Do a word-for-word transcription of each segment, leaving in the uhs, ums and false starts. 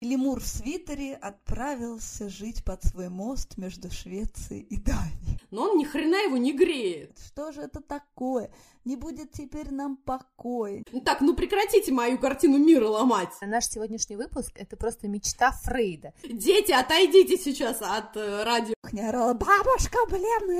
Лемур в свитере отправился жить под свой мост между Швецией и Данией. Но он ни хрена его не греет. Что же это такое? Не будет теперь нам покоя. Так, ну прекратите мою картину мира ломать. Наш сегодняшний выпуск — это просто мечта Фрейда. Дети, отойдите сейчас от э, радио. Не орала бабушка, блин.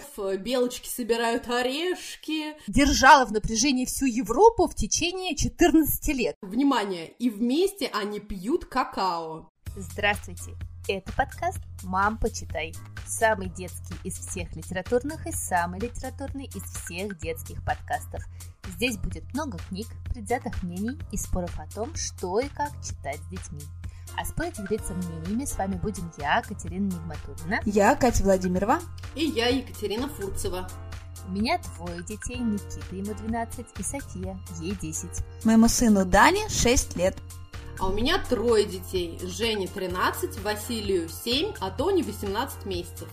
Э. Белочки собирают орешки. Держала в напряжении всю Европу в течение четырнадцати лет. Внимание, и вместе они пьют как какао. Здравствуйте, это подкаст «Мам, почитай». Самый детский из всех литературных и самый литературный из всех детских подкастов. Здесь будет много книг, предвзятых мнений и споров о том, что и как читать с детьми. А спорить и делиться мнениями с вами будем я, Катерина Нигматуллина. Я, Катя Владимирова. И я, Екатерина Фурцева. У меня двое детей, Никита, ему двенадцать, и София, ей десять. Моему сыну Дане шесть лет. А у меня трое детей. Жене тринадцать, Василию семь, а Тоне восемнадцать месяцев.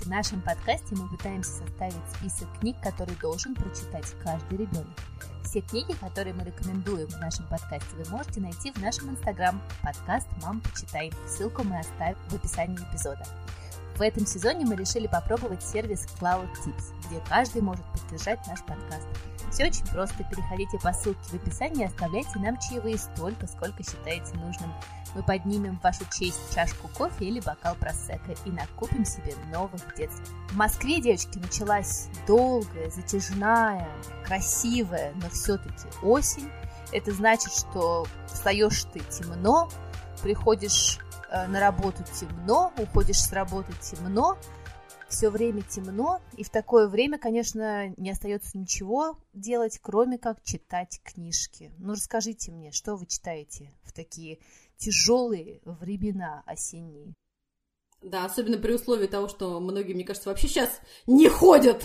В нашем подкасте мы пытаемся составить список книг, которые должен прочитать каждый ребенок. Все книги, которые мы рекомендуем в нашем подкасте, вы можете найти в нашем инстаграм подкаст «Мам, почитай». Ссылку мы оставим в описании эпизода. В этом сезоне мы решили попробовать сервис Cloud Tips, где каждый может поддержать наш подкаст. Все очень просто. Переходите по ссылке в описании и оставляйте нам чаевые столько, сколько считаете нужным. Мы поднимем в вашу честь чашку кофе или бокал просекко и накупим себе новых детских. В Москве, девочки, началась долгая, затяжная, красивая, но все-таки осень. Это значит, что встаешь ты темно, приходишь на работу темно, уходишь с работы темно, все время темно, и в такое время, конечно, не остается ничего делать, кроме как читать книжки. Ну, расскажите мне, что вы читаете в такие тяжелые времена осенние? Да, особенно при условии того, что многие, мне кажется, вообще сейчас не ходят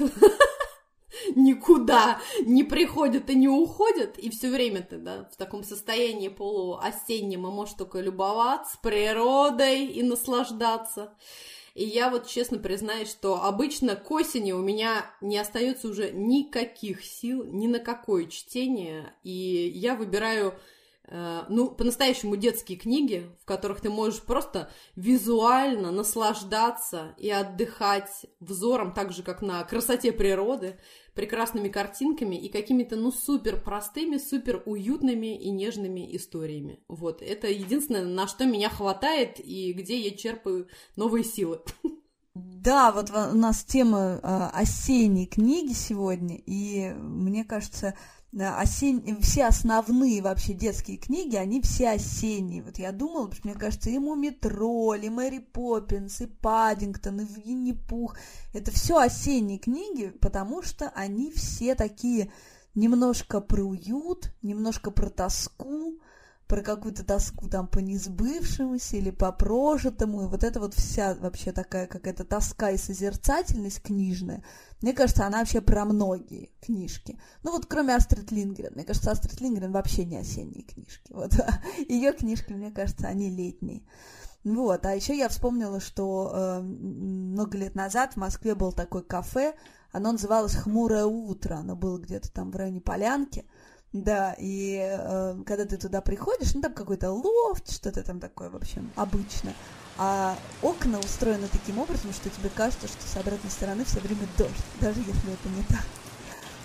никуда, не приходят и не уходят, и все время ты, да, в таком состоянии полуосеннем, и можешь только любоваться природой и наслаждаться. И я вот честно признаюсь, что обычно к осени у меня не остается уже никаких сил, ни на какое чтение, и я выбираю, э, ну, по-настоящему детские книги, в которых ты можешь просто визуально наслаждаться и отдыхать взором, так же, как на красоте природы, прекрасными картинками и какими-то, ну, супер простыми, супер уютными и нежными историями. Вот, это единственное, на что меня хватает и где я черпаю новые силы. Да, вот у нас тема осенней книги сегодня, и мне кажется, осень... все основные вообще детские книги, они все осенние. Вот я думала, потому что мне кажется, и «Муми Тролль», и «Мэри Поппинс», и «Паддингтон», и «Винни-Пух» — это все осенние книги, потому что они все такие немножко про уют, немножко про тоску, про какую-то тоску там по несбывшемуся или по прожитому, и вот это вот вся вообще такая какая-то тоска и созерцательность книжная, мне кажется, она вообще про многие книжки. Ну вот кроме Астрид Линдгрен, мне кажется, Астрид Линдгрен вообще не осенние книжки, вот, ее книжки, мне кажется, они летние. Вот, а еще я вспомнила, что э, много лет назад в Москве было такое кафе, оно называлось «Хмурое утро», оно было где-то там в районе Полянки. Да, и э, когда ты туда приходишь, ну, там какой-то лофт, что-то там такое, в общем, обычно. А окна устроены таким образом, что тебе кажется, что с обратной стороны все время дождь, даже если это не так.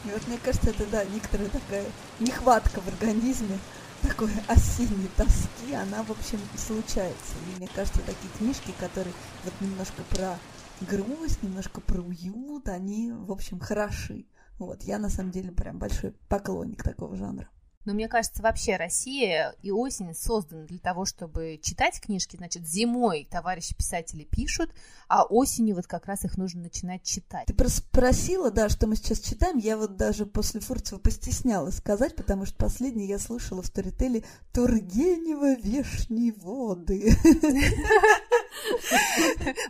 И вот мне кажется, это, да, некоторая такая нехватка в организме, такой осенней тоски, она, в общем, случается. И мне кажется, такие книжки, которые вот немножко про грусть, немножко про уют, они, в общем, хороши. Вот, я на самом деле прям большой поклонник такого жанра. Но мне кажется, вообще Россия и осень созданы для того, чтобы читать книжки. Значит, зимой товарищи писатели пишут, а осенью вот как раз их нужно начинать читать. Ты спросила, да, что мы сейчас читаем. Я вот даже после Фурцева постеснялась сказать, потому что последнее я слышала в сторителе Тургенева «Вешние воды».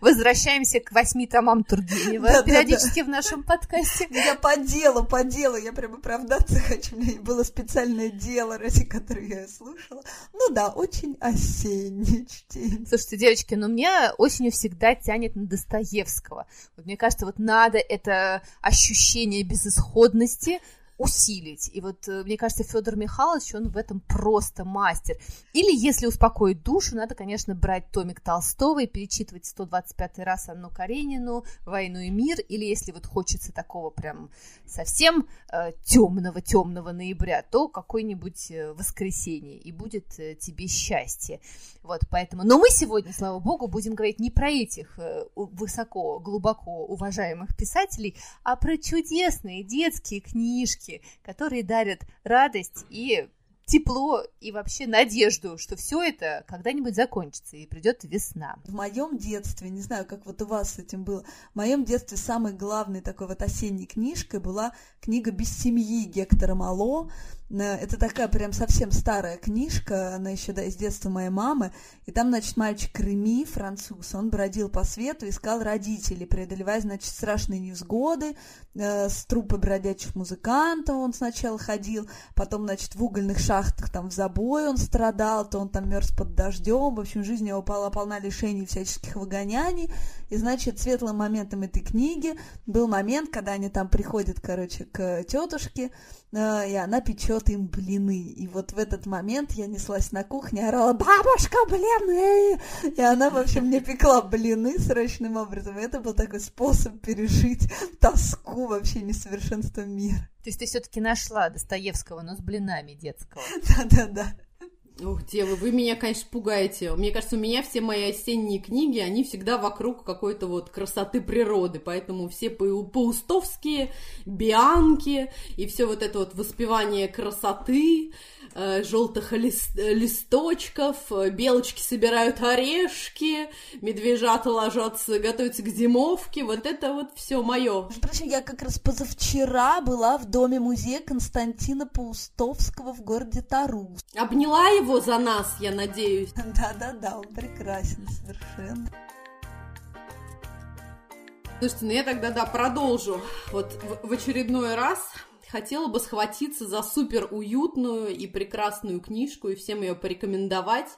Возвращаемся к восьми томам Тургенева периодически в нашем подкасте. Я по делу, по делу, я прям оправдаться хочу. У меня было специальное дело, ради которого я слушала. Ну да, очень осеннее чтение. Слушайте, девочки, но меня осенью всегда тянет на Достоевского. Вот мне кажется, вот надо это ощущение безысходности усилить. И вот, мне кажется, Федор Михайлович, он в этом просто мастер. Или, если успокоить душу, надо, конечно, брать томик Толстого и перечитывать сто двадцать пятый раз Анну Каренину, «Войну и мир», или, если вот хочется такого прям совсем э, темного-темного ноября, то какое-нибудь «Воскресенье», и будет тебе счастье. Вот, поэтому... Но мы сегодня, слава богу, будем говорить не про этих высоко, глубоко уважаемых писателей, а про чудесные детские книжки, которые дарят радость и тепло, и вообще надежду, что все это когда-нибудь закончится, и придет весна. В моем детстве, не знаю, как вот у вас с этим было, в моем детстве самой главной такой вот осенней книжкой была книга «Без семьи» Гектора Мало. Это такая прям совсем старая книжка, она еще, да, из детства моей мамы, и там, значит, мальчик Реми, француз, он бродил по свету, искал родителей, преодолевая, значит, страшные невзгоды, э, с труппой бродячих музыкантов он сначала ходил, потом, значит, в угольных шахтах там в забое он страдал, то он там мерз под дождем, в общем, жизнь его была полна лишений всяческих выгоняний, и, значит, светлым моментом этой книги был момент, когда они там приходят, короче, к тетушке, э, и она печет им блины. И вот в этот момент я неслась на кухню, орала: «Бабушка, блины!» И она, в общем, мне пекла блины срочным образом. И это был такой способ пережить тоску вообще несовершенства мира. То есть ты все-таки нашла Достоевского, но с блинами детского. Да-да-да. Ух, девы, вы меня, конечно, пугаете. Мне кажется, у меня все мои осенние книги, они всегда вокруг какой-то вот красоты природы, поэтому все паустовские, бианки и все вот это вот воспевание красоты, желтых лист, листочков, белочки собирают орешки, медвежата ложатся, готовятся к зимовке, вот это вот все мое. Впрочем, я как раз позавчера была в доме-музее Константина Паустовского в городе Тару. Обняла его за нас, я надеюсь. Да-да-да, он прекрасен совершенно. Слушайте, ну я тогда, да, продолжу. Вот в, в очередной раз... Хотела бы схватиться за супер уютную и прекрасную книжку и всем ее порекомендовать.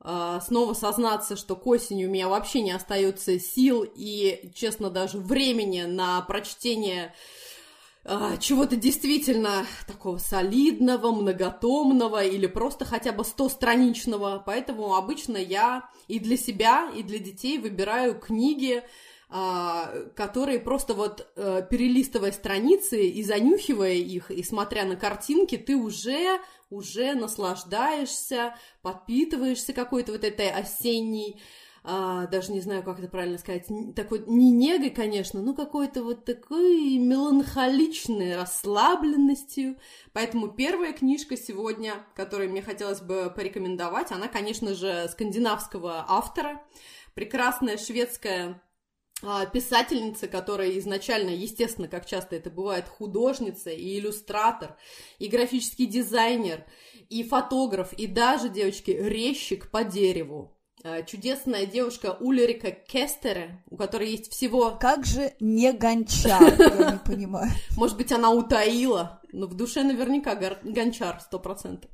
Снова сознаться, что к осени у меня вообще не остается сил и, честно, даже времени на прочтение чего-то действительно такого солидного, многотомного или просто хотя бы стостраничного. Поэтому обычно я и для себя, и для детей выбираю книги, которые просто вот, перелистывая страницы и занюхивая их, и смотря на картинки, ты уже, уже наслаждаешься, подпитываешься какой-то вот этой осенней, даже не знаю, как это правильно сказать, такой не негой, конечно, но какой-то вот такой меланхоличной расслабленностью. Поэтому первая книжка сегодня, которую мне хотелось бы порекомендовать, она, конечно же, скандинавского автора, прекрасная шведская писательница, которая изначально, естественно, как часто это бывает, художница и иллюстратор, и графический дизайнер, и фотограф, и даже, девочки, резчик по дереву. Чудесная девушка Улерика Кестере, у которой есть всего... Как же не гончар, я не понимаю. Может быть, она утаила, но в душе наверняка гончар, сто процентов.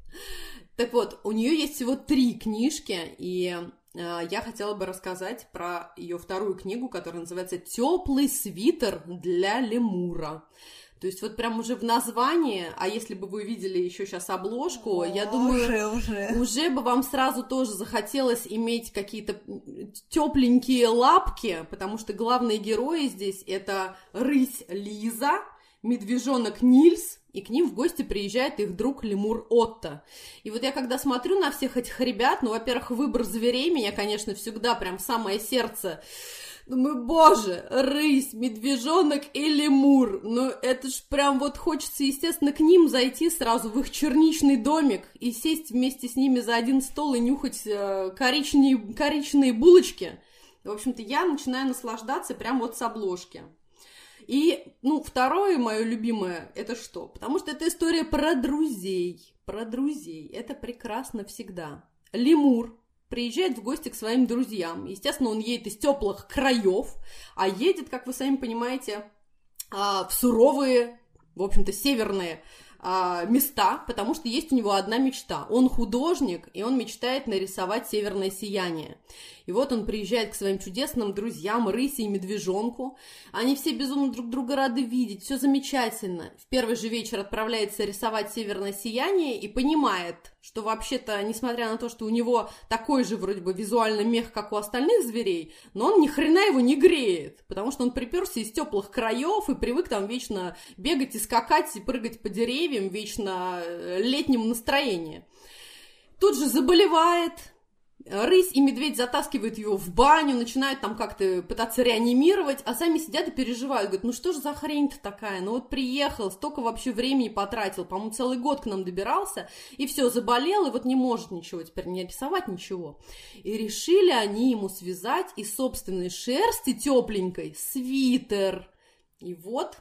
Так вот, у нее есть всего три книжки, и... я хотела бы рассказать про ее вторую книгу, которая называется «Теплый свитер для лемура». То есть вот прям уже в названии, а если бы вы видели еще сейчас обложку, О, я думаю, уже, уже. уже бы вам сразу тоже захотелось иметь какие-то тепленькие лапки, потому что главные герои здесь — это рысь Лиза, медвежонок Нильс, и к ним в гости приезжает их друг лемур Отто. И вот я когда смотрю на всех этих ребят, ну, во-первых, выбор зверей меня, конечно, всегда прям в самое сердце. Думаю, боже, рысь, медвежонок и лемур. Ну, это ж прям вот хочется, естественно, к ним зайти сразу в их черничный домик и сесть вместе с ними за один стол и нюхать э, коричневые, коричневые булочки. В общем-то, я начинаю наслаждаться прям вот с обложки. И, ну, второе мое любимое, это что? Потому что это история про друзей, про друзей, это прекрасно всегда. Лемур приезжает в гости к своим друзьям, естественно, он едет из теплых краев, а едет, как вы сами понимаете, в суровые, в общем-то, северные места, потому что есть у него одна мечта. Он художник, и он мечтает нарисовать «Северное сияние». И вот он приезжает к своим чудесным друзьям, Рысе и Медвежонку. Они все безумно друг друга рады видеть, все замечательно. В первый же вечер отправляется рисовать «Северное сияние» и понимает, что вообще-то, несмотря на то, что у него такой же вроде бы визуальный мех, как у остальных зверей, но он ни хрена его не греет, потому что он приперся из теплых краев и привык там вечно бегать и скакать, и прыгать по деревьям, вечно летнем настроении. Тут же заболевает... Рысь и медведь затаскивают его в баню, начинают там как-то пытаться реанимировать, а сами сидят и переживают, говорят, ну что же за хрень-то такая, ну вот приехал, столько вообще времени потратил, по-моему, целый год к нам добирался, и все, заболел, и вот не может ничего теперь, не рисовать ничего. И решили они ему связать из собственной шерсти тепленькой свитер. И вот...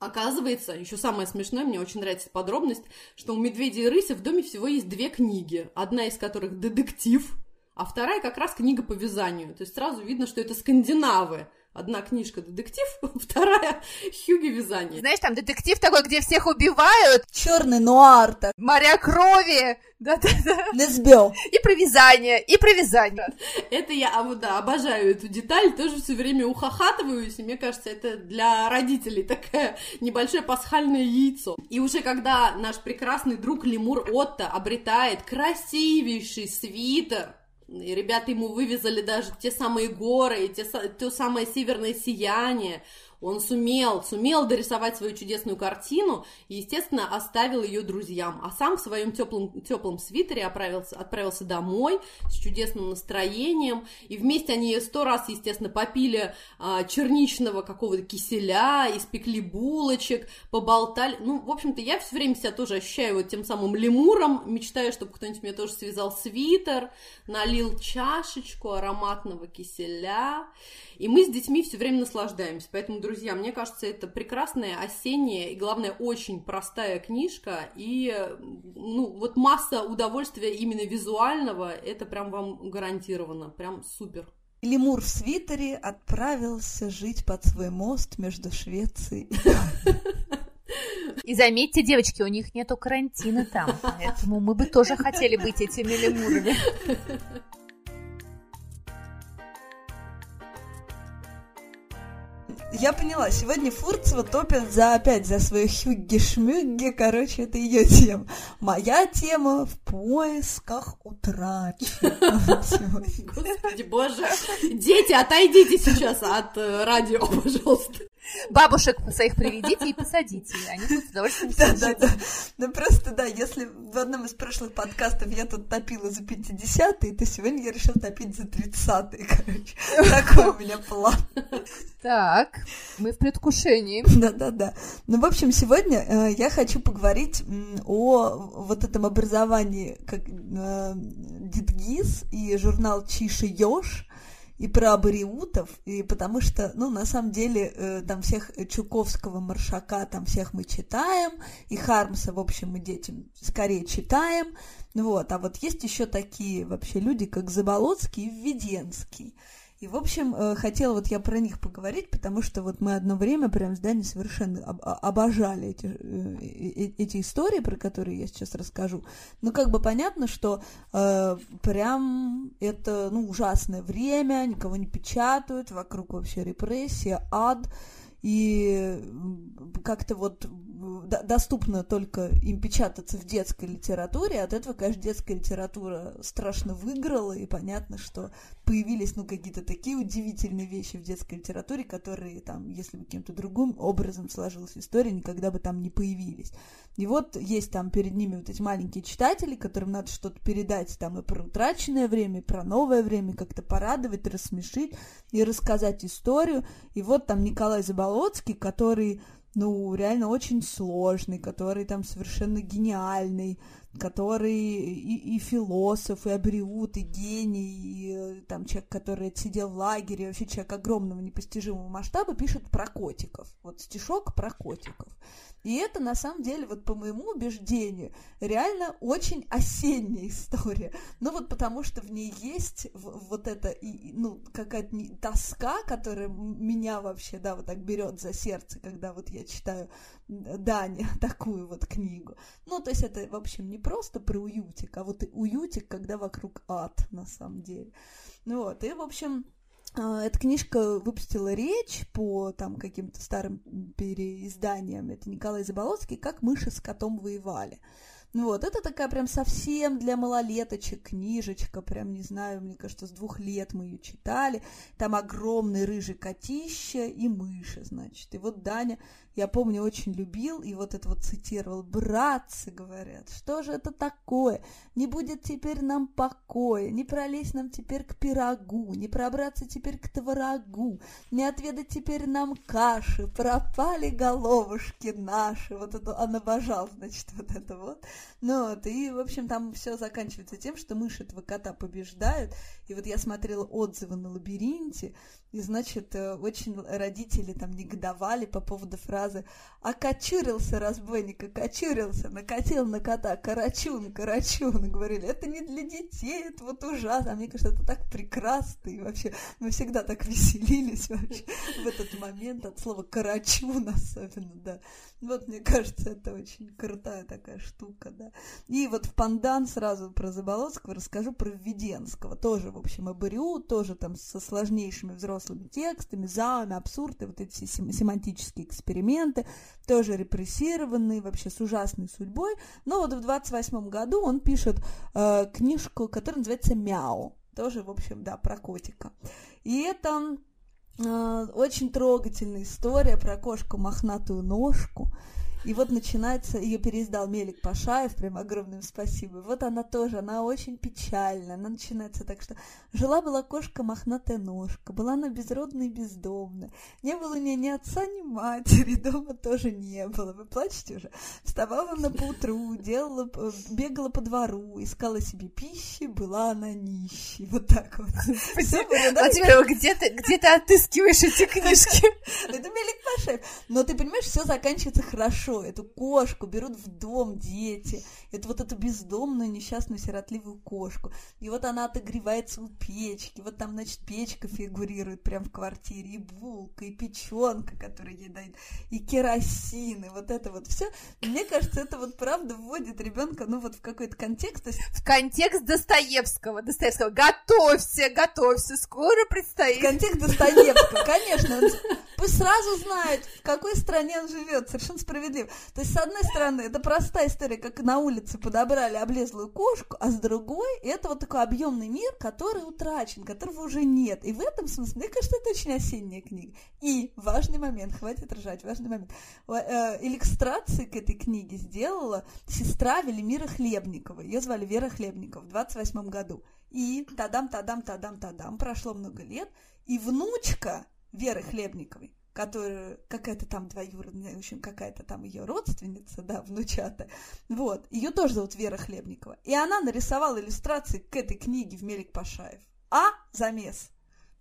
Оказывается, еще самое смешное, мне очень нравится подробность, что у медведя и рыси в доме всего есть две книги, одна из которых детектив, а вторая как раз книга по вязанию. То есть сразу видно, что это скандинавы. Одна книжка детектив, вторая хюги вязание. Знаешь, там детектив такой, где всех убивают. Черный нуар так. Моря крови. Да-да-да. Лесбел. И про вязание, и про вязание. Это я, да, обожаю эту деталь, тоже все время ухахатываюсь, и мне кажется, это для родителей такое небольшое пасхальное яйцо. И уже когда наш прекрасный друг лемур Отто обретает красивейший свитер, и ребята ему вывезли даже те самые горы и те, то самое северное сияние. Он сумел, сумел дорисовать свою чудесную картину и, естественно, оставил ее друзьям. А сам в своем теплом, теплом свитере отправился, отправился домой с чудесным настроением. И вместе они сто раз, естественно, попили а, черничного какого-то киселя, испекли булочек, поболтали. Ну, в общем-то, я все время себя тоже ощущаю вот тем самым лемуром. Мечтаю, чтобы кто-нибудь мне тоже связал свитер, налил чашечку ароматного киселя. И мы с детьми все время наслаждаемся. Поэтому, друзья, мне кажется, это прекрасная осенняя и, главное, очень простая книжка. И, ну, вот масса удовольствия именно визуального, это прям вам гарантировано. Прям супер. Лемур в свитере отправился жить под свой мост между Швецией и Данией. И заметьте, девочки, у них нету карантина там. Поэтому мы бы тоже хотели быть этими лемурами. Я поняла, сегодня Фурцева топит за, опять за свою хюгги-шмюгги, короче, это ее тема. Моя тема в поисках утраченного. Господи боже, дети, отойдите сейчас от радио, пожалуйста. Бабушек своих приведите и посадите, они тут с удовольствием сидят. Да, да, да. Ну просто, да, если в одном из прошлых подкастов я тут топила за пятидесятые, то сегодня я решила топить за тридцатые, короче. Такой у меня план. Так, мы в предвкушении. Да, да, да. Ну, в общем, сегодня я хочу поговорить о вот этом образовании как Дидгиз и журнал Чиши Ёж, и про абориутов, и потому что, ну, на самом деле, э, там всех Чуковского, Маршака, там всех мы читаем, и Хармса, в общем, мы детям скорее читаем, вот, а вот есть еще такие вообще люди, как Заболоцкий и Введенский, и, в общем, э, хотела вот я про них поговорить, потому что вот мы одно время прям с Даней совершенно об- обожали эти, э, эти истории, про которые я сейчас расскажу. Ну, как бы понятно, что э, прям это, ну, ужасное время, никого не печатают, вокруг вообще репрессия, ад, и как-то вот доступно только им печататься в детской литературе, от этого, конечно, детская литература страшно выиграла, и понятно, что появились, ну, какие-то такие удивительные вещи в детской литературе, которые там, если бы каким-то другим образом сложилась история, никогда бы там не появились. И вот есть там перед ними вот эти маленькие читатели, которым надо что-то передать там и про утраченное время, и про новое время, как-то порадовать, рассмешить и рассказать историю. И вот там Николай Заболоцкий, который... ну, реально очень сложный, который там совершенно гениальный, который и, и философ, и абриут, и гений, и там человек, который отсидел в лагере, вообще человек огромного непостижимого масштаба, пишет про котиков. Вот стишок про котиков. И это, на самом деле, вот по моему убеждению, реально очень осенняя история. Ну вот потому что в ней есть вот эта, ну, какая-то тоска, которая меня вообще, да, вот так берет за сердце, когда вот я читаю Дани такую вот книгу. Ну, то есть это, в общем, не просто про уютик, а вот и уютик, когда вокруг ад, на самом деле. Ну вот, и, в общем... Эта книжка выпустила речь по там, каким-то старым переизданиям. Это Николай Заболоцкий «Как мыши с котом воевали». Вот, это такая прям совсем для малолеточек книжечка, прям, не знаю, мне кажется, с двух лет мы ее читали, там огромный рыжий котища и мыши, значит, и вот Даня, я помню, очень любил, и вот это вот цитировал: «Братцы, говорят, что же это такое, не будет теперь нам покоя, не пролезть нам теперь к пирогу, не пробраться теперь к творогу, не отведать теперь нам каши, пропали головушки наши», вот это он обожал, значит, вот это вот. Ну вот, и, в общем, там все заканчивается тем, что мыши этого кота побеждают. И вот я смотрела отзывы на «Лабиринте», и, значит, очень родители там негодовали по поводу фразы: «Окочурился разбойник, окочурился, накатил на кота, карачун, карачун», говорили, это не для детей, это вот ужасно. А мне кажется, это так прекрасно, и вообще мы всегда так веселились вообще в этот момент от слова «карачун» особенно, да. Вот, мне кажется, это очень крутая такая штука, да. И вот в пандан сразу про Заболоцкого расскажу про Введенского, тоже, в общем, абрю, тоже там со сложнейшими взрослыми текстами, зауми, абсурды, вот эти все семантические эксперименты, тоже репрессированные, вообще с ужасной судьбой. Но вот в двадцать восьмом году он пишет э, книжку, которая называется «Мяу», тоже, в общем, да, про котика. И это э, очень трогательная история про кошку мохнатую ножку. И вот начинается, ее переиздал Мелик Пашаев, прям огромное спасибо. Вот она тоже, она очень печальная, она начинается так, что «Жила-была кошка мохнатая ножка, была она безродная и бездомная, не было у нее ни отца, ни матери, дома тоже не было». Вы плачете уже? «Вставала она поутру, делала, бегала по двору, искала себе пищи, была она нищей». Вот так вот. Спасибо. Владимир, где ты, где ты отыскиваешь эти книжки? Это Мелик Пашаев. Но ты понимаешь, все заканчивается хорошо. Эту кошку берут в дом дети, это вот эту бездомную, несчастную, сиротливую кошку. И вот она отогревается у печки, вот там, значит, печка фигурирует прям в квартире, и булка, и печенка, которую ей дают, и керосин, и вот это вот все. Мне кажется, это вот правда вводит ребенка, ну вот в какой-то контекст. В контекст Достоевского, Достоевского. Готовься, готовься, скоро предстоит. В контекст Достоевского, конечно. Пусть сразу знают, в какой стране он живет, совершенно справедливо. То есть, с одной стороны, это простая история, как на улице подобрали облезлую кошку, а с другой, это вот такой объемный мир, который утрачен, которого уже нет. И в этом смысле, мне кажется, это очень осенняя книга. И важный момент, хватит ржать, важный момент. Иллюстрации к этой книге сделала сестра Велимира Хлебникова. Ее звали Вера Хлебникова в двадцать восьмом году. И тадам, тадам, тадам, тадам, прошло много лет, и внучка Веры Хлебниковой, которая какая-то там двоюродная, в общем, какая-то там ее родственница, да, внучата, вот, ее тоже зовут Вера Хлебникова, и она нарисовала иллюстрации к этой книге в Мелик Пашаев. А замес.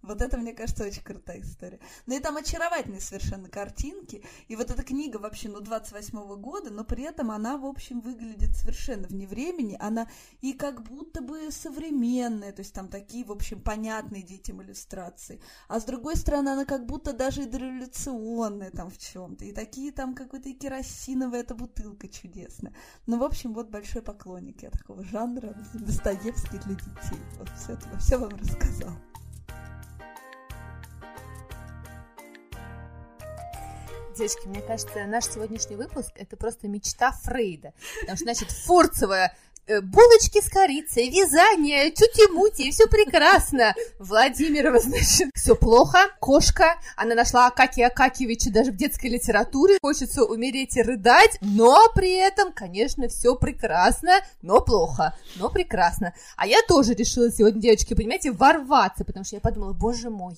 Вот это, мне кажется, очень крутая история. Ну и там очаровательные совершенно картинки. И вот эта книга вообще, ну, двадцать восьмого года, но при этом она, в общем, выглядит совершенно вне времени. Она и как будто бы современная, то есть там такие, в общем, понятные детям иллюстрации. А с другой стороны, она как будто даже и дореволюционная там в чем-то. И такие там какой-то и керосиновая эта бутылка чудесная. Ну, в общем, вот большой поклонник я такого жанра. Достоевский для детей. Вот все это, все вам рассказала. Девочки, мне кажется, наш сегодняшний выпуск — это просто мечта Фрейда. Потому что, значит, Фурцевая булочки с корицей, вязание, тюти-мути, все прекрасно. Владимирова, значит, все плохо. Кошка, она нашла Акакия Акакевича даже в детской литературе. Хочется умереть и рыдать, но при этом, конечно, все прекрасно, но плохо, но прекрасно. А я тоже решила сегодня, девочки, понимаете, ворваться, потому что я подумала, боже мой,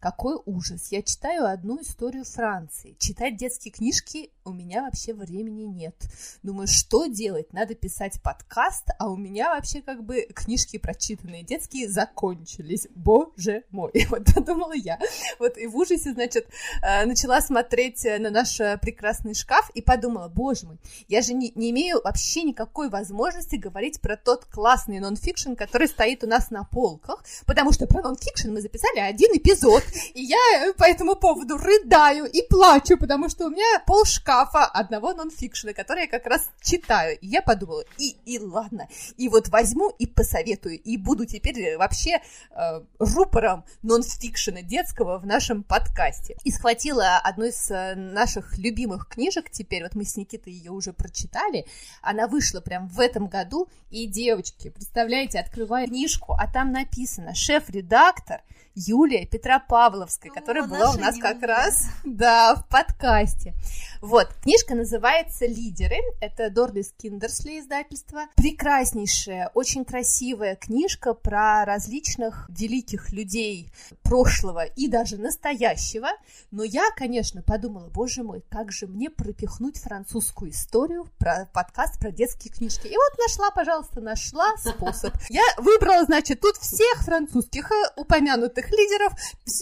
какой ужас. Я читаю одну историю Франции. Читать детские книжки у меня вообще времени нет. Думаю, что делать? Надо писать подкаст, а у меня вообще как бы книжки прочитанные детские закончились. Боже мой, вот подумала я. Вот и в ужасе, значит, начала смотреть на наш прекрасный шкаф и подумала, боже мой, я же не, не имею вообще никакой возможности говорить про тот классный нонфикшн, который стоит у нас на полках, потому что про нонфикшн мы записали один эпизод, и я по этому поводу рыдаю и плачу, потому что у меня пол шкафа одного нонфикшена, который я как раз читаю. И я подумала, и, и ладно, и вот возьму и посоветую, и буду теперь вообще э, рупором нонфикшена детского в нашем подкасте. И схватила одну из наших любимых книжек теперь, вот мы с Никитой ее уже прочитали, она вышла прям в этом году, и, девочки, представляете, открываю книжку, а там написано «Шеф-редактор Юлия Петропавловская», ну, которая была у нас как раз, да, в подкасте. Вот, книжка называется «Лидеры», это Дорлис Киндерсли издательство. Прекраснейшая, очень красивая книжка про различных великих людей прошлого и даже настоящего, но я, конечно, подумала, боже мой, как же мне пропихнуть французскую историю про подкаст про детские книжки. И вот нашла, пожалуйста, нашла способ. Я выбрала, значит, тут всех французских упомянутых лидеров,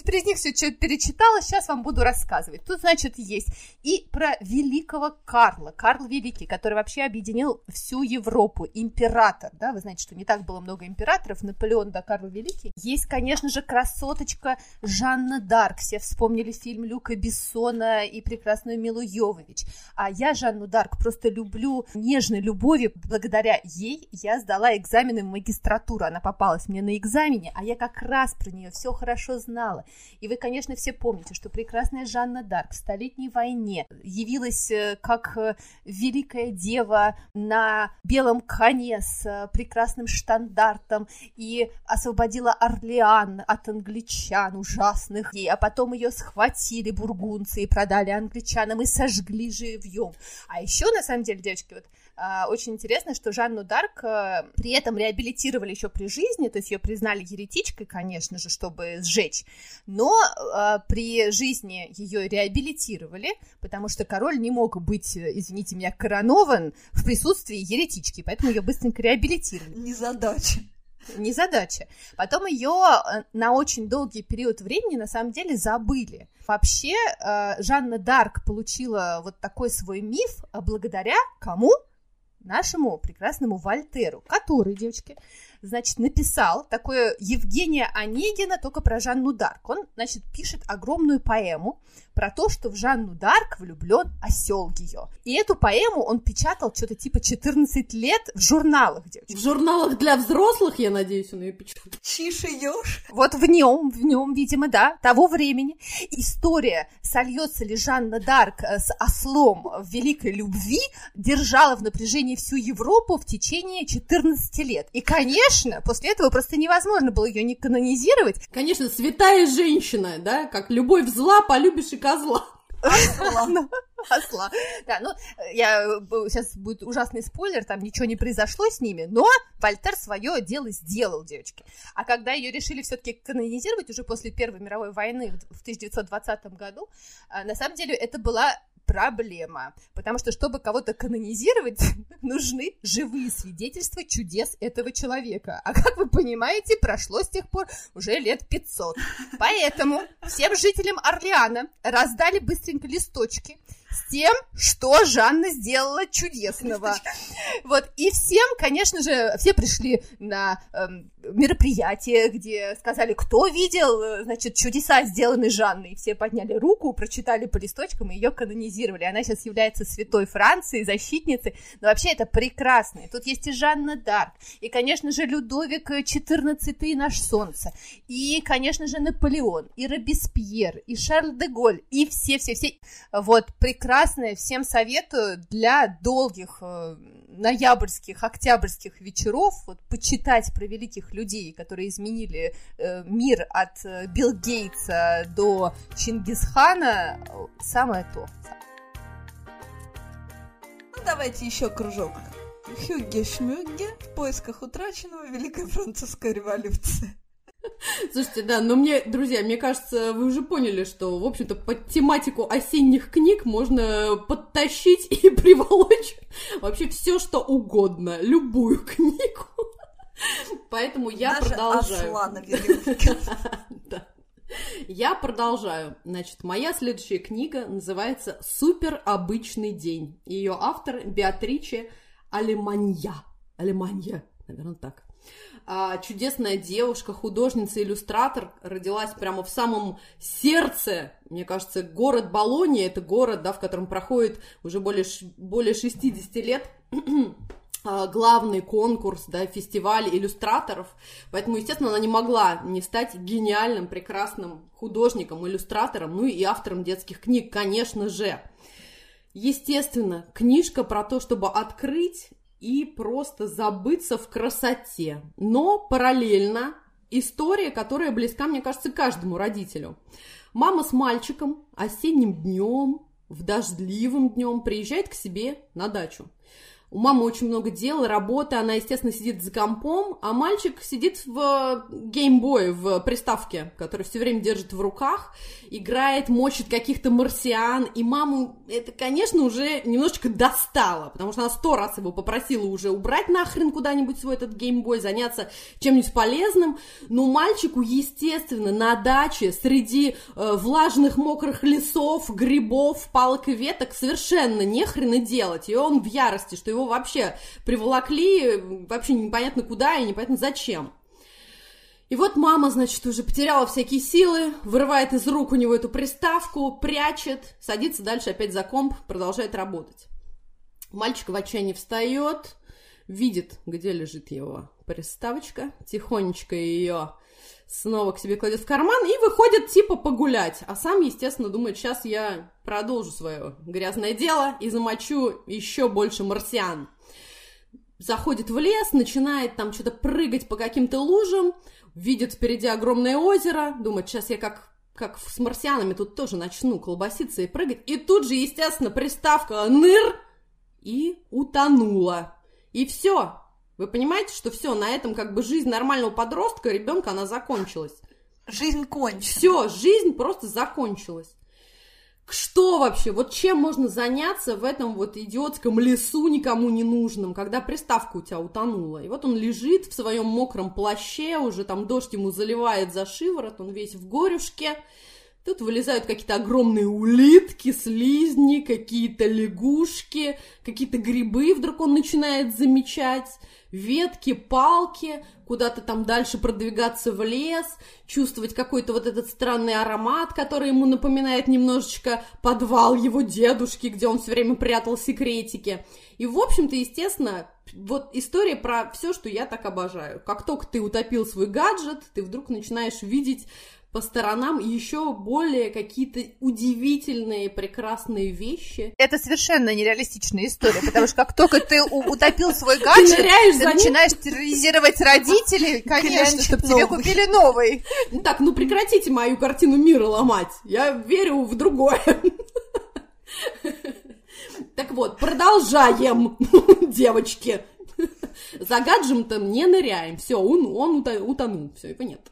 перед них все перечитала, сейчас вам буду рассказывать. Тут, значит, есть и про великого Карла, Карл Великий, который вообще объединил всю Европу, император, да, вы знаете, что не так было много императоров, Наполеон да Карл Великий. Есть, конечно же, красоточка Жанна Дарк, все вспомнили фильм Люка Бессона и прекрасную Милу Йовович, а я Жанну Дарк просто люблю нежной любовью, благодаря ей я сдала экзамены в магистратуру, она попалась мне на экзамене, а я как раз про нее все хорошо знала. И вы, конечно, все помните, что прекрасная Жанна Дарк в Столетней войне явилась как великая дева на белом коне с прекрасным штандартом и освободила Орлеан от англичан ужасных, а потом ее схватили бургунцы и продали англичанам и сожгли живьем. А еще, на самом деле, девочки, вот очень интересно, что Жанну Дарк при этом реабилитировали еще при жизни, то есть ее признали еретичкой, конечно же, чтобы сжечь, но при жизни ее реабилитировали, потому что король не мог быть, извините меня, коронован в присутствии еретички, поэтому ее быстренько реабилитировали. Незадача. Незадача. Потом ее на очень долгий период времени на самом деле забыли. Вообще Жанна Дарк получила вот такой свой миф благодаря кому? Нашему прекрасному Вольтеру, который, девочки, значит, написал такое Евгения Онегина только про Жанну Дарк. Он, значит, пишет огромную поэму про то, что в Жанну Дарк влюблен осел ее. И эту поэму он печатал что-то типа четырнадцать лет в журналах, девочки. В журналах для взрослых, я надеюсь, он ее печатал. Чише ешь. Вот в нем, в нем, видимо, да, того времени. История, сольется ли Жанна Дарк с ослом в великой любви, держала в напряжении всю Европу в течение четырнадцать лет. И, конечно, Конечно, после этого просто невозможно было ее не канонизировать. Конечно, святая женщина, да, как любовь зла, полюбишь и козла. Осла. Осла. Да, ну, я, сейчас будет ужасный спойлер, там ничего не произошло с ними, но Вольтер свое дело сделал, девочки. А когда ее решили все-таки канонизировать уже после Первой мировой войны в тысяча девятьсот двадцатом году, на самом деле это была проблема, потому что, чтобы кого-то канонизировать, нужны живые свидетельства чудес этого человека. А как вы понимаете, прошло с тех пор уже лет пятьсот. Поэтому всем жителям Орлеана раздали быстренько листочки с тем, что Жанна сделала чудесного. Вот. И всем, конечно же, все пришли на э, мероприятие, где сказали, кто видел, значит, чудеса, сделанные Жанной. И все подняли руку, прочитали по листочкам и ее канонизировали. Она сейчас является святой Франции, защитницей. Но вообще это прекрасно. Тут есть и Жанна Дарк, и, конечно же, Людовик четырнадцатый, наш солнце, и, конечно же, Наполеон, и Робеспьер, и Шарль де Голь, и все-все-все. Вот, прекрасно. прекрасное, всем советую для долгих э, ноябрьских, октябрьских вечеров вот, почитать про великих людей, которые изменили э, мир от э, Билл Гейтса до Чингисхана. Самое то. Ну, давайте еще кружок. Хюгге-шмюгге в поисках утраченного Великой Французской революции. Слушайте, да, но мне, друзья, мне кажется, вы уже поняли, что, в общем-то, под тематику осенних книг можно подтащить и приволочь вообще все, что угодно, любую книгу. Поэтому я даже продолжаю. Осла на веревке. Да. Я продолжаю. Значит, моя следующая книга называется «Супер обычный день». Ее автор Беатриче Алеманья. Алеманья, наверное, так. Чудесная девушка, художница, иллюстратор, родилась прямо в самом сердце, мне кажется, город Болонья, это город, да, в котором проходит уже более, более шестьдесят лет главный конкурс, да, фестиваль иллюстраторов, поэтому, естественно, она не могла не стать гениальным, прекрасным художником, иллюстратором, ну и автором детских книг, конечно же. Естественно, книжка про то, чтобы открыть и просто забыться в красоте. Но параллельно история, которая близка, мне кажется, каждому родителю. Мама с мальчиком осенним днем, в дождливым днем приезжает к себе на дачу. У мамы очень много дел, работы, она, естественно, сидит за компом, а мальчик сидит в геймбое, в приставке, которую все время держит в руках, играет, мочит каких-то марсиан, и маму это, конечно, уже немножечко достало, потому что она сто раз его попросила уже убрать нахрен куда-нибудь свой этот геймбой, заняться чем-нибудь полезным, но мальчику, естественно, на даче среди э, влажных мокрых лесов, грибов, палок и веток совершенно нехрена делать, и он в ярости, что его вообще приволокли, вообще непонятно куда и непонятно зачем. И вот мама, значит, уже потеряла всякие силы, вырывает из рук у него эту приставку, прячет, садится дальше опять за комп, продолжает работать. Мальчик в отчаянии встает, видит, где лежит его приставочка, тихонечко ее снова к себе кладет в карман и выходит типа погулять. А сам, естественно, думает, сейчас я продолжу свое грязное дело и замочу еще больше марсиан. Заходит в лес, начинает там что-то прыгать по каким-то лужам, видит впереди огромное озеро, думает, сейчас я как, как с марсианами тут тоже начну колбаситься и прыгать. И тут же, естественно, приставка «ныр» и утонула. И все. Вы понимаете, что все, на этом как бы жизнь нормального подростка, ребенка, она закончилась. Жизнь кончилась. Все, жизнь просто закончилась. Что вообще? Вот чем можно заняться в этом вот идиотском лесу никому не нужном, когда приставка у тебя утонула? И вот он лежит в своем мокром плаще, уже там дождь ему заливает за шиворот, он весь в горюшке. Тут вылезают какие-то огромные улитки, слизни, какие-то лягушки, какие-то грибы вдруг он начинает замечать, ветки, палки, куда-то там дальше продвигаться в лес, чувствовать какой-то вот этот странный аромат, который ему напоминает немножечко подвал его дедушки, где он все время прятал секретики. И, в общем-то, естественно, вот история про все, что я так обожаю. Как только ты утопил свой гаджет, ты вдруг начинаешь видеть по сторонам еще более какие-то удивительные, прекрасные вещи. Это совершенно нереалистичная история, потому что как только ты утопил свой гаджет, ты начинаешь терроризировать родителей, конечно, чтобы тебе купили новый. Так, ну прекратите мою картину мира ломать, я верю в другое. Так вот, продолжаем, девочки. За гаджетом не ныряем, все, он, он утонул, все, его нет.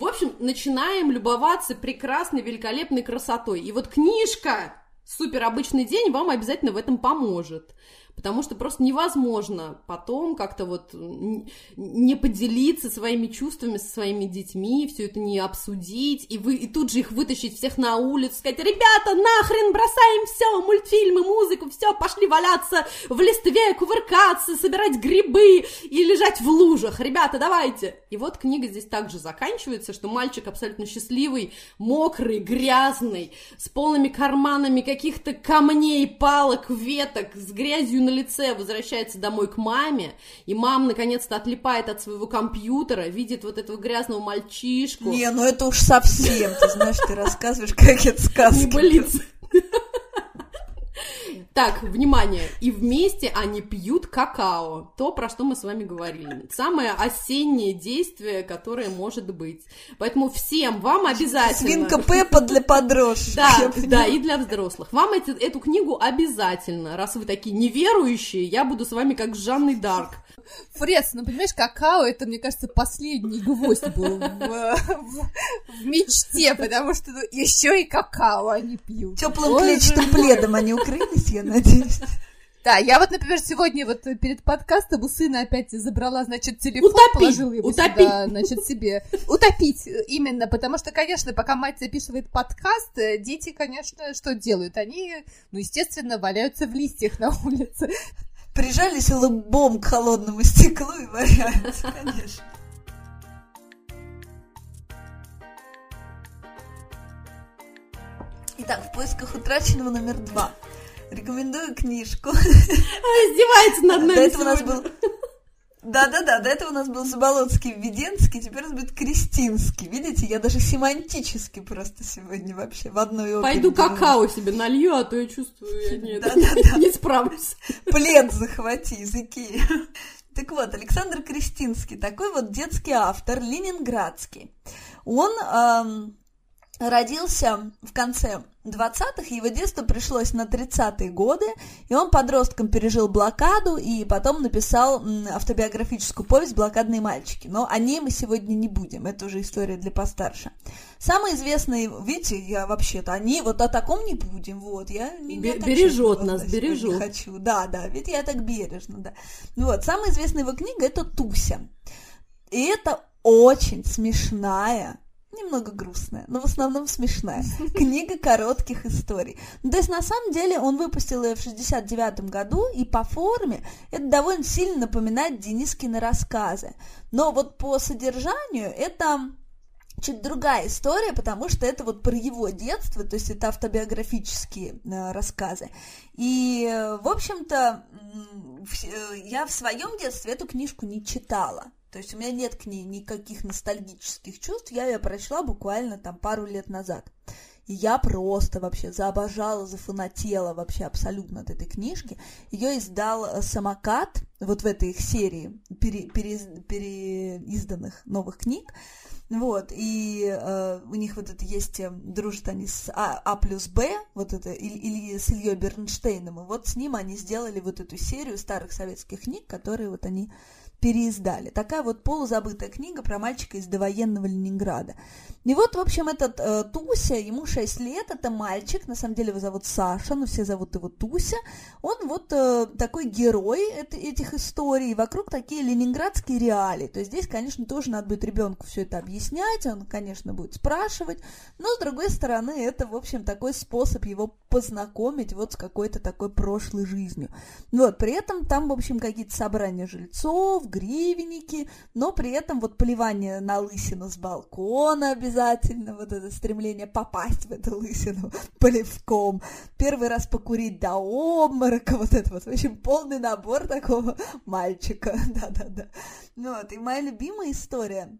В общем, начинаем любоваться прекрасной, великолепной красотой. И вот книжка «Супер обычный день» вам обязательно в этом поможет. Потому что просто невозможно потом как-то вот не поделиться своими чувствами со своими детьми, все это не обсудить, и, вы, и тут же их вытащить всех на улицу, сказать: ребята, нахрен, бросаем все, мультфильмы, музыку, все, пошли валяться в листве, кувыркаться, собирать грибы и лежать в лужах, ребята, давайте. И вот книга здесь также заканчивается, что мальчик абсолютно счастливый, мокрый, грязный, с полными карманами каких-то камней, палок, веток, с грязью на лице возвращается домой к маме, и мама наконец-то отлипает от своего компьютера, видит вот этого грязного мальчишку. Не, ну это уж совсем, ты знаешь, ты рассказываешь, как это сказки. Не болится. Так, внимание. И вместе они пьют какао. То, про что мы с вами говорили. Самое осеннее действие, которое может быть. Поэтому всем вам обязательно... Свинка Пеппа для подростков. Да, да, и для взрослых. Вам эти, эту книгу обязательно. Раз вы такие неверующие, я буду с вами как с Жанной Дарк. Фрец, ну понимаешь, какао, это, мне кажется, последний гвоздь был в, в, в мечте, потому что ну, еще и какао они пьют. Теплым клетчатым пледом они укрылись, я надеюсь. Да, я вот, например, сегодня вот перед подкастом у сына опять забрала, значит, телефон, утопить, положила его утопить. Сюда, значит, себе. Утопить, именно, потому что, конечно, пока мать записывает подкаст, дети, конечно, что делают? Они, ну, естественно, валяются в листьях на улице. Прижались лбом к холодному стеклу и валяются, конечно. Итак, в поисках утраченного номер два. Рекомендую книжку. Издевается над нами. До этого у нас был... Да-да-да, до этого у нас был Заболоцкий, Введенский, теперь у нас будет Крестинский. Видите, я даже семантически просто сегодня вообще в одной опере. Пойду какао себе налью, а то я чувствую, я нет, не справлюсь. Плед захвати, языки. Так вот, Александр Крестинский, такой вот детский автор, ленинградский. Он... родился в конце двадцатых, его детство пришлось на тридцатые годы, и он подростком пережил блокаду, и потом написал автобиографическую повесть «Блокадные мальчики». Но о ней мы сегодня не будем, это уже история для постарше. Самые известные, видите, я вообще-то, они вот о таком не будем, вот, я... Б- бережет нас, бережет. Хочу. Да, да, ведь я так бережно, да. Вот, самая известная его книга – это «Туся». И это очень смешная, немного грустная, но в основном смешная. Книга коротких историй. Ну, то есть, на самом деле, он выпустил ее в шестьдесят девятом году, и по форме это довольно сильно напоминает Денискины рассказы. Но вот по содержанию это... чуть другая история, потому что это вот про его детство, то есть это автобиографические э, рассказы. И, в общем-то, э, я в своем детстве эту книжку не читала. То есть у меня нет к ней никаких ностальгических чувств, я ее прочла буквально там пару лет назад. И я просто вообще заобожала, зафанатела вообще абсолютно от этой книжки. Ее издал «Самокат», вот в этой их серии пере, пере, переизданных новых книг. Вот, и э, у них вот это есть, дружат они с А, а плюс Б, вот это, или, или с Ильей Бернштейном, и вот с ним они сделали вот эту серию старых советских книг, которые вот они переиздали. Такая вот полузабытая книга про мальчика из довоенного Ленинграда. И вот, в общем, этот э, Туся, ему шесть лет, это мальчик, на самом деле его зовут Саша, но все зовут его Туся. Он вот э, такой герой это, этих историй, и вокруг такие ленинградские реалии. То есть здесь, конечно, тоже надо будет ребенку все это объяснять, он, конечно, будет спрашивать, но, с другой стороны, это, в общем, такой способ его познакомить вот с какой-то такой прошлой жизнью. Вот, при этом там, в общем, какие-то собрания жильцов, гривенники, но при этом вот поливание на лысину с балкона обязательно, вот это стремление попасть в эту лысину поливком, первый раз покурить до обморока, вот это вот, в общем, полный набор такого мальчика, да-да-да. Вот, и моя любимая история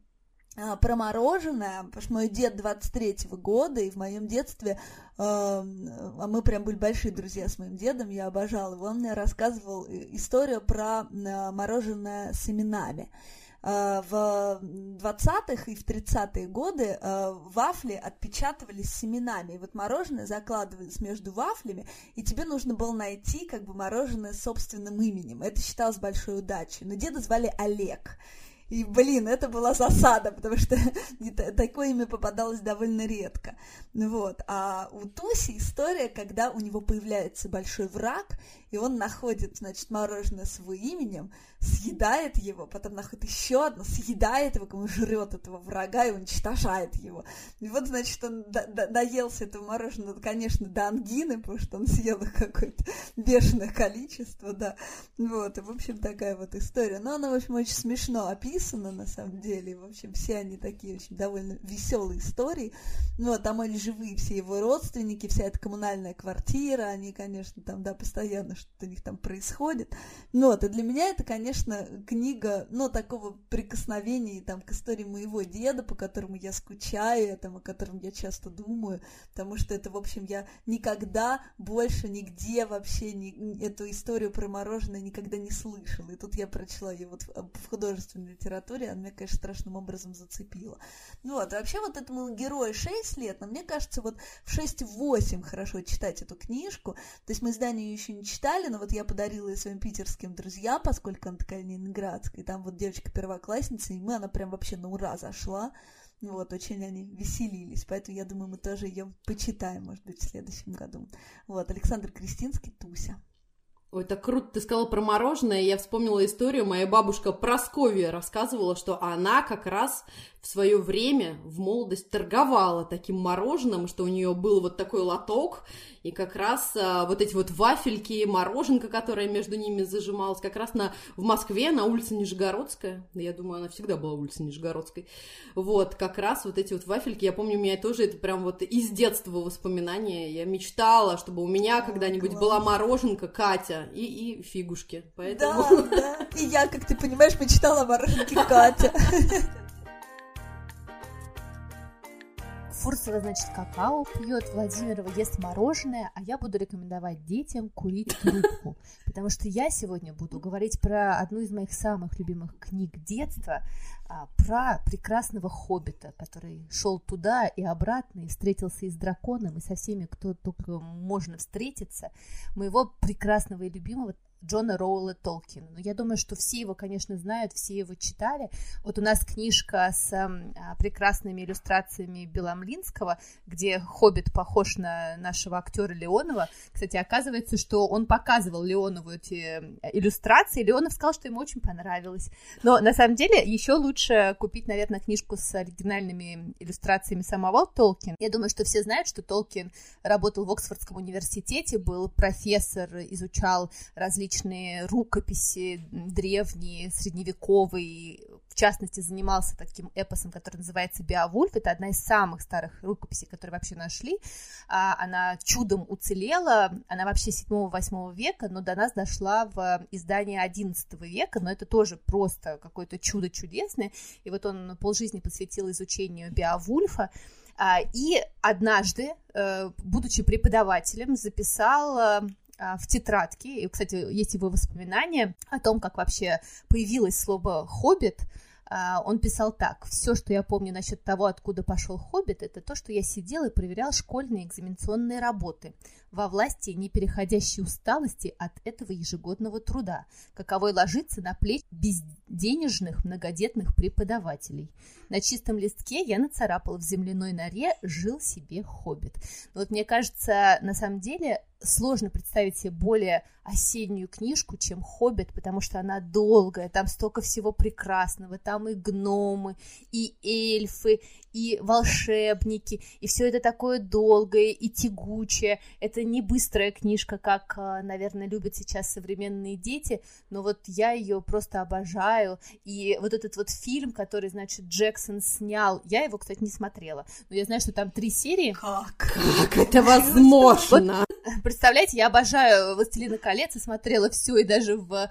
про мороженое, потому что мой дед двадцать третьего года, и в моем детстве, а э, мы прям были большие друзья с моим дедом, я обожала его, он мне рассказывал историю про мороженое с именами. В двадцатых и в тридцатые годы вафли отпечатывались семенами, и вот мороженое закладывалось между вафлями, и тебе нужно было найти как бы мороженое с собственным именем, это считалось большой удачей, но деда звали Олег. И, блин, это была засада, потому что такое имя попадалось довольно редко. Вот. А у Туси история, когда у него появляется большой враг, и он находит, значит, мороженое с его именем, съедает его, потом находит еще одно, съедает его, кому жрет этого врага и уничтожает его. И вот, значит, он до- до- доелся этого мороженого, конечно, до ангины, потому что он съел их какое-то бешеное количество, да. Вот, и, в общем, такая вот история. Но она, в общем, очень смешно описана. написано, на самом деле. В общем, все они такие, в общем, довольно веселые истории. Ну, а там они живые, все его родственники, вся эта коммунальная квартира, они, конечно, там, да, постоянно что-то у них там происходит. Ну, вот, и для меня это, конечно, книга, ну, такого прикосновения, там, к истории моего деда, по которому я скучаю, там, о котором я часто думаю, потому что это, в общем, я никогда больше нигде вообще ни, эту историю про мороженое никогда не слышала. И тут я прочла ее вот в художественной литературе, она меня, конечно, страшным образом зацепила. Ну вот, вообще вот этому герою шесть лет, но мне кажется, вот в шесть-восемь хорошо читать эту книжку. То есть мы издание еще не читали, но вот я подарила ее своим питерским друзьям, поскольку она такая ленинградская, и там вот девочка-первоклассница, и мы, она прям вообще на ура зашла. Вот, очень они веселились, поэтому, я думаю, мы тоже ее почитаем, может быть, в следующем году. Вот, Александр Крестинский, Туся. Ой, так круто, ты сказала про мороженое, я вспомнила историю, моя бабушка Прасковья рассказывала, что она как раз в свое время, в молодость, торговала таким мороженым, что у нее был вот такой лоток, и как раз а, вот эти вот вафельки, мороженка, которая между ними зажималась, как раз на, в Москве, на улице Нижегородская, я думаю, она всегда была улица Нижегородской, вот, как раз вот эти вот вафельки, я помню, у меня тоже это прям вот из детства воспоминания, я мечтала, чтобы у меня Ой, когда-нибудь класс. была мороженка, Катя, и, и фигушки, поэтому... Да, да, и я, как ты понимаешь, мечтала о мороженке Катя. Фурцева, значит, какао пьет, Владимирова ест мороженое, а я буду рекомендовать детям курить трубку, потому что я сегодня буду говорить про одну из моих самых любимых книг детства, про прекрасного хоббита, который шел туда и обратно, и встретился и с драконом, и со всеми, кто только можно встретиться, моего прекрасного и любимого Джона Роуэлла Толкина. Ну, я думаю, что все его, конечно, знают, все его читали. Вот у нас книжка с а, прекрасными иллюстрациями Беломлинского, где хоббит похож на нашего актера Леонова. Кстати, оказывается, что он показывал Леонову эти иллюстрации. Леонов сказал, что ему очень понравилось. Но на самом деле еще лучше купить, наверное, книжку с оригинальными иллюстрациями самого Толкина. Я думаю, что все знают, что Толкин работал в Оксфордском университете, был профессор, изучал различные рукописи древние, средневековые, в частности, занимался таким эпосом, который называется «Беовульф». Это одна из самых старых рукописей, которые вообще нашли. Она чудом уцелела, она вообще седьмого-восьмого века, но до нас дошла в издание одиннадцатого века, но это тоже просто какое-то чудо чудесное. И вот он полжизни посвятил изучению «Беовульфа». И однажды, будучи преподавателем, записал... в тетрадке, и, кстати, есть его воспоминания о том, как вообще появилось слово «хоббит». Он писал так: «Все, что я помню насчет того, откуда пошел хоббит, это то, что я сидел и проверял школьные экзаменационные работы во власти непереходящей усталости от этого ежегодного труда, каковой ложится на плечи безденежных многодетных преподавателей. На чистом листке я нацарапал в земляной норе «Жил себе хоббит». Но вот мне кажется, на самом деле сложно представить себе более осеннюю книжку, чем «Хоббит», потому что она долгая, там столько всего прекрасного, там и гномы, и эльфы, и волшебники, и все это такое долгое и тягучее. Это не быстрая книжка, как, наверное, любят сейчас современные дети, но вот я ее просто обожаю. И вот этот вот фильм, который, значит, Джексон снял, я его, кстати, не смотрела, но я знаю, что там три серии. Как? Как это возможно? Представляете, я обожаю «Властелина колец» и смотрела все, и даже в э,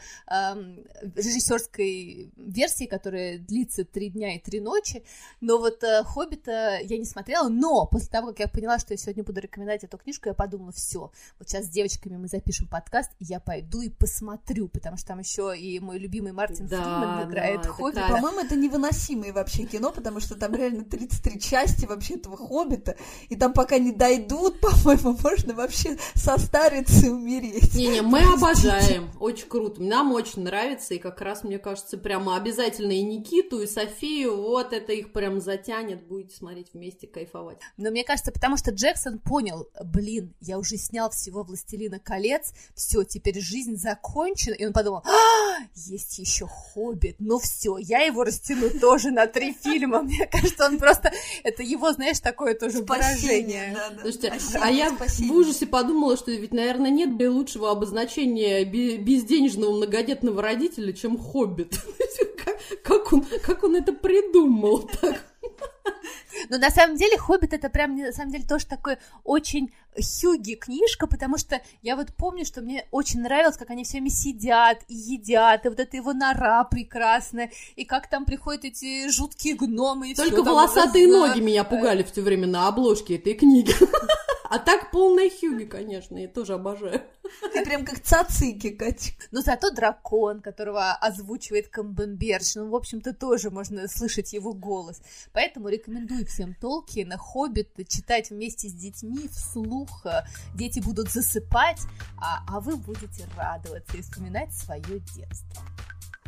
режиссерской версии, которая длится три дня и три ночи, но вот э, «Хоббита» я не смотрела, но после того, как я поняла, что я сегодня буду рекомендовать эту книжку, я подумала, все, вот сейчас с девочками мы запишем подкаст, и я пойду и посмотрю, потому что там еще и мой любимый Мартин да, Фриман играет да, «Хоббит». Да. По-моему, это невыносимое вообще кино, потому что там реально тридцать три части вообще этого «Хоббита», и там пока не дойдут, по-моему, можно вообще... состариться и умереть. Не-не, мы обожаем, очень круто, нам очень нравится, и как раз, мне кажется, прямо обязательно и Никиту, и Софию, вот это их прям затянет, будете смотреть вместе, кайфовать. Но мне кажется, потому что Джексон понял, блин, я уже снял всего «Властелина колец», все, теперь жизнь закончена, и он подумал, а, есть еще «Хоббит», ну все, я его растяну тоже на три фильма, мне кажется, он просто, это его, знаешь, такое тоже выражение. Слушайте, а я в ужасе подумала, подумала, что ведь, наверное, нет бы лучшего обозначения безденежного многодетного родителя, чем хоббит. Как он, как он это придумал так? Но на самом деле «Хоббит» — это прям, на самом деле, тоже такой очень хюги книжка, потому что я вот помню, что мне очень нравилось, как они все время сидят и едят, и вот эта его нора прекрасная, и как там приходят эти жуткие гномы. И только волосатые там... ноги меня пугали все время на обложке этой книги. А так полная хюги, конечно, я тоже обожаю. Ты прям как цацики, Катя. Но зато дракон, которого озвучивает Камбербэтч, ну, в общем-то, тоже можно слышать его голос. Поэтому рекомендую всем Толкина, «Хоббита» читать вместе с детьми вслух. Дети будут засыпать, а, а вы будете радоваться и вспоминать свое детство.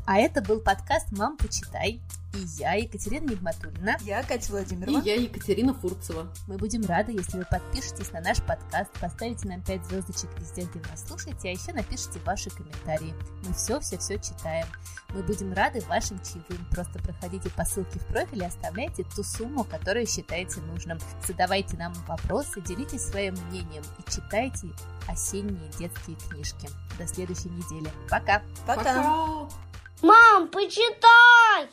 А это был подкаст «Мам, почитай». И я, Екатерина Нигматуллина. Я, Катя Владимирова. И я, Екатерина Фурцева. Мы будем рады, если вы подпишетесь на наш подкаст, поставите нам пять звездочек везде, где вы нас слушаете, а еще напишите ваши комментарии. Мы все-все-все читаем. Мы будем рады вашим чаевым. Просто проходите по ссылке в профиле и оставляйте ту сумму, которую считаете нужным. Задавайте нам вопросы, делитесь своим мнением и читайте осенние детские книжки. До следующей недели. Пока! Пока! Пока. Мам, почитай!